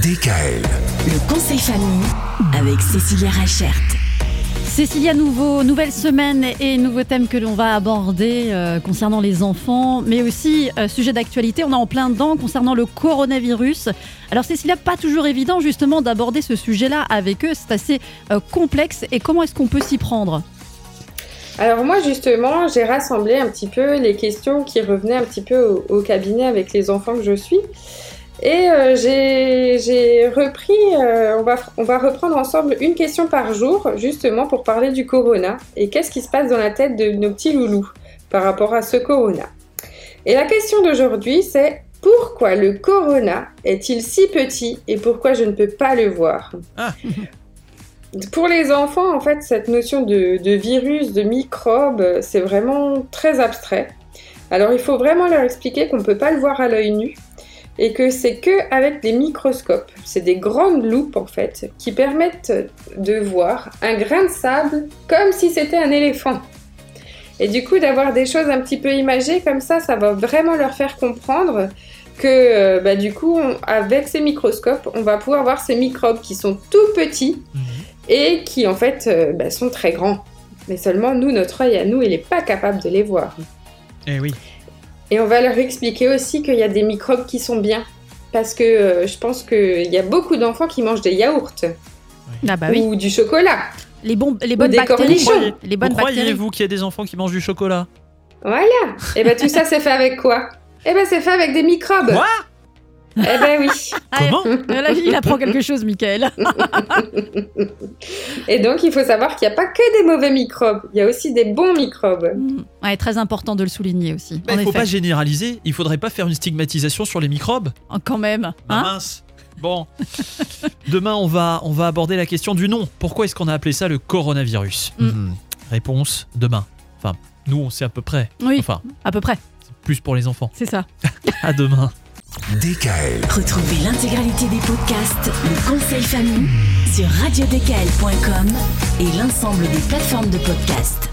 Décale. Le conseil famille avec Cécilia Rachet. Cécilia, nouvelle semaine et nouveaux thèmes que l'on va aborder concernant les enfants, mais aussi sujet d'actualité, on est en plein dedans concernant le coronavirus. Alors Cécilia, pas toujours évident justement d'aborder ce sujet-là avec eux, c'est assez complexe. Et comment est-ce qu'on peut s'y prendre ? Alors moi justement, j'ai rassemblé un petit peu les questions qui revenaient un petit peu au cabinet avec les enfants que je suis. Et j'ai repris, on va reprendre ensemble une question par jour, justement pour parler du corona. Et qu'est-ce qui se passe dans la tête de nos petits loulous par rapport à ce corona ? Et la question d'aujourd'hui, c'est « Pourquoi le corona est-il si petit et pourquoi je ne peux pas le voir ?» Pour les enfants, en fait, cette notion de virus, de microbe, c'est vraiment très abstrait. Alors, il faut vraiment leur expliquer qu'on ne peut pas le voir à l'œil nu. Et que c'est qu'avec des microscopes, c'est des grandes loupes en fait, qui permettent de voir un grain de sable comme si c'était un éléphant. Et du coup, d'avoir des choses un petit peu imagées comme ça, ça va vraiment leur faire comprendre que du coup, avec ces microscopes, on va pouvoir voir ces microbes qui sont tout petits et qui en fait sont très grands. Mais seulement nous, notre œil à nous, il n'est pas capable de les voir. Eh oui. Et on va leur expliquer aussi qu'il y a des microbes qui sont bien. Parce que je pense qu'il y a beaucoup d'enfants qui mangent des yaourts. Oui. Ah bah oui. Ou du chocolat. Les bonnes bactéries. Croyez-vous qu'il y a des enfants qui mangent du chocolat ? Voilà. Et tout ça, c'est fait avec quoi ? C'est fait avec des microbes. Quoi ? Oui. Comment ? Il apprend quelque chose, Michael. Et donc, il faut savoir qu'il n'y a pas que des mauvais microbes. Il y a aussi des bons microbes. Ouais, très important de le souligner aussi. Il ne faut pas généraliser. Il ne faudrait pas faire une stigmatisation sur les microbes. Quand même. Mince. Bon. Demain, on va aborder la question du nom. Pourquoi est-ce qu'on a appelé ça le coronavirus ? Réponse demain. Enfin, nous, on sait à peu près. Oui, à peu près. Plus pour les enfants. C'est ça. À demain. Décale. Retrouvez l'intégralité des podcasts Le Conseil Famille sur radiodécale.com et l'ensemble des plateformes de podcasts.